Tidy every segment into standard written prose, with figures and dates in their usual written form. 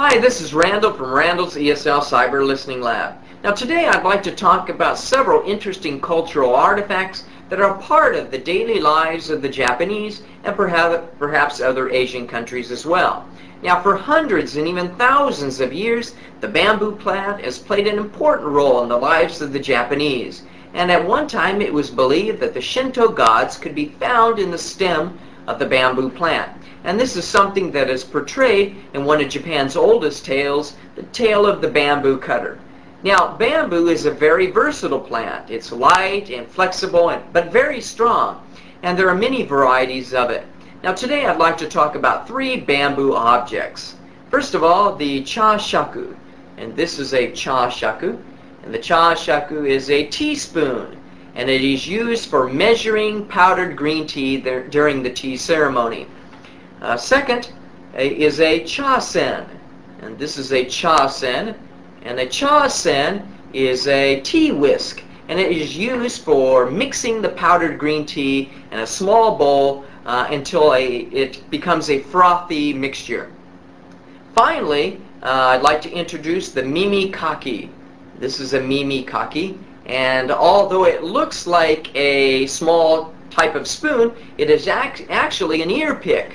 Hi, this is Randall from Randall's ESL Cyber Listening Lab. Now today I'd like to talk about several interesting cultural artifacts that are part of the daily lives of the Japanese and perhaps other Asian countries as well. Now for hundreds and even thousands of years, the bamboo plant has played an important role in the lives of the Japanese. And at one time it was believed that the Shinto gods could be found in the stem of the bamboo plant. And this is something that is portrayed in one of Japan's oldest tales, the Tale of the Bamboo Cutter. Now, bamboo is a very versatile plant. It's light and flexible, but very strong. And there are many varieties of it. Now, today I'd like to talk about three bamboo objects. First of all, the chashaku. And this is a chashaku. And the chashaku is a teaspoon. And it is used for measuring powdered green tea during the tea ceremony. Second is a chasen. And this is a chasen. And a chasen is a tea whisk, and it is used for mixing the powdered green tea in a small bowl until it becomes a frothy mixture. Finally, I'd like to introduce the mimikaki. This is a mimikaki, and although it looks like a small type of spoon, it is actually an ear pick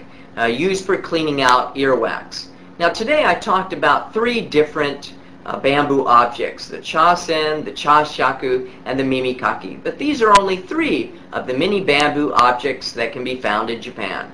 used for cleaning out earwax. Now today I talked about three different bamboo objects, the chasen, the chashaku, and the mimikaki. But these are only three of the many bamboo objects that can be found in Japan.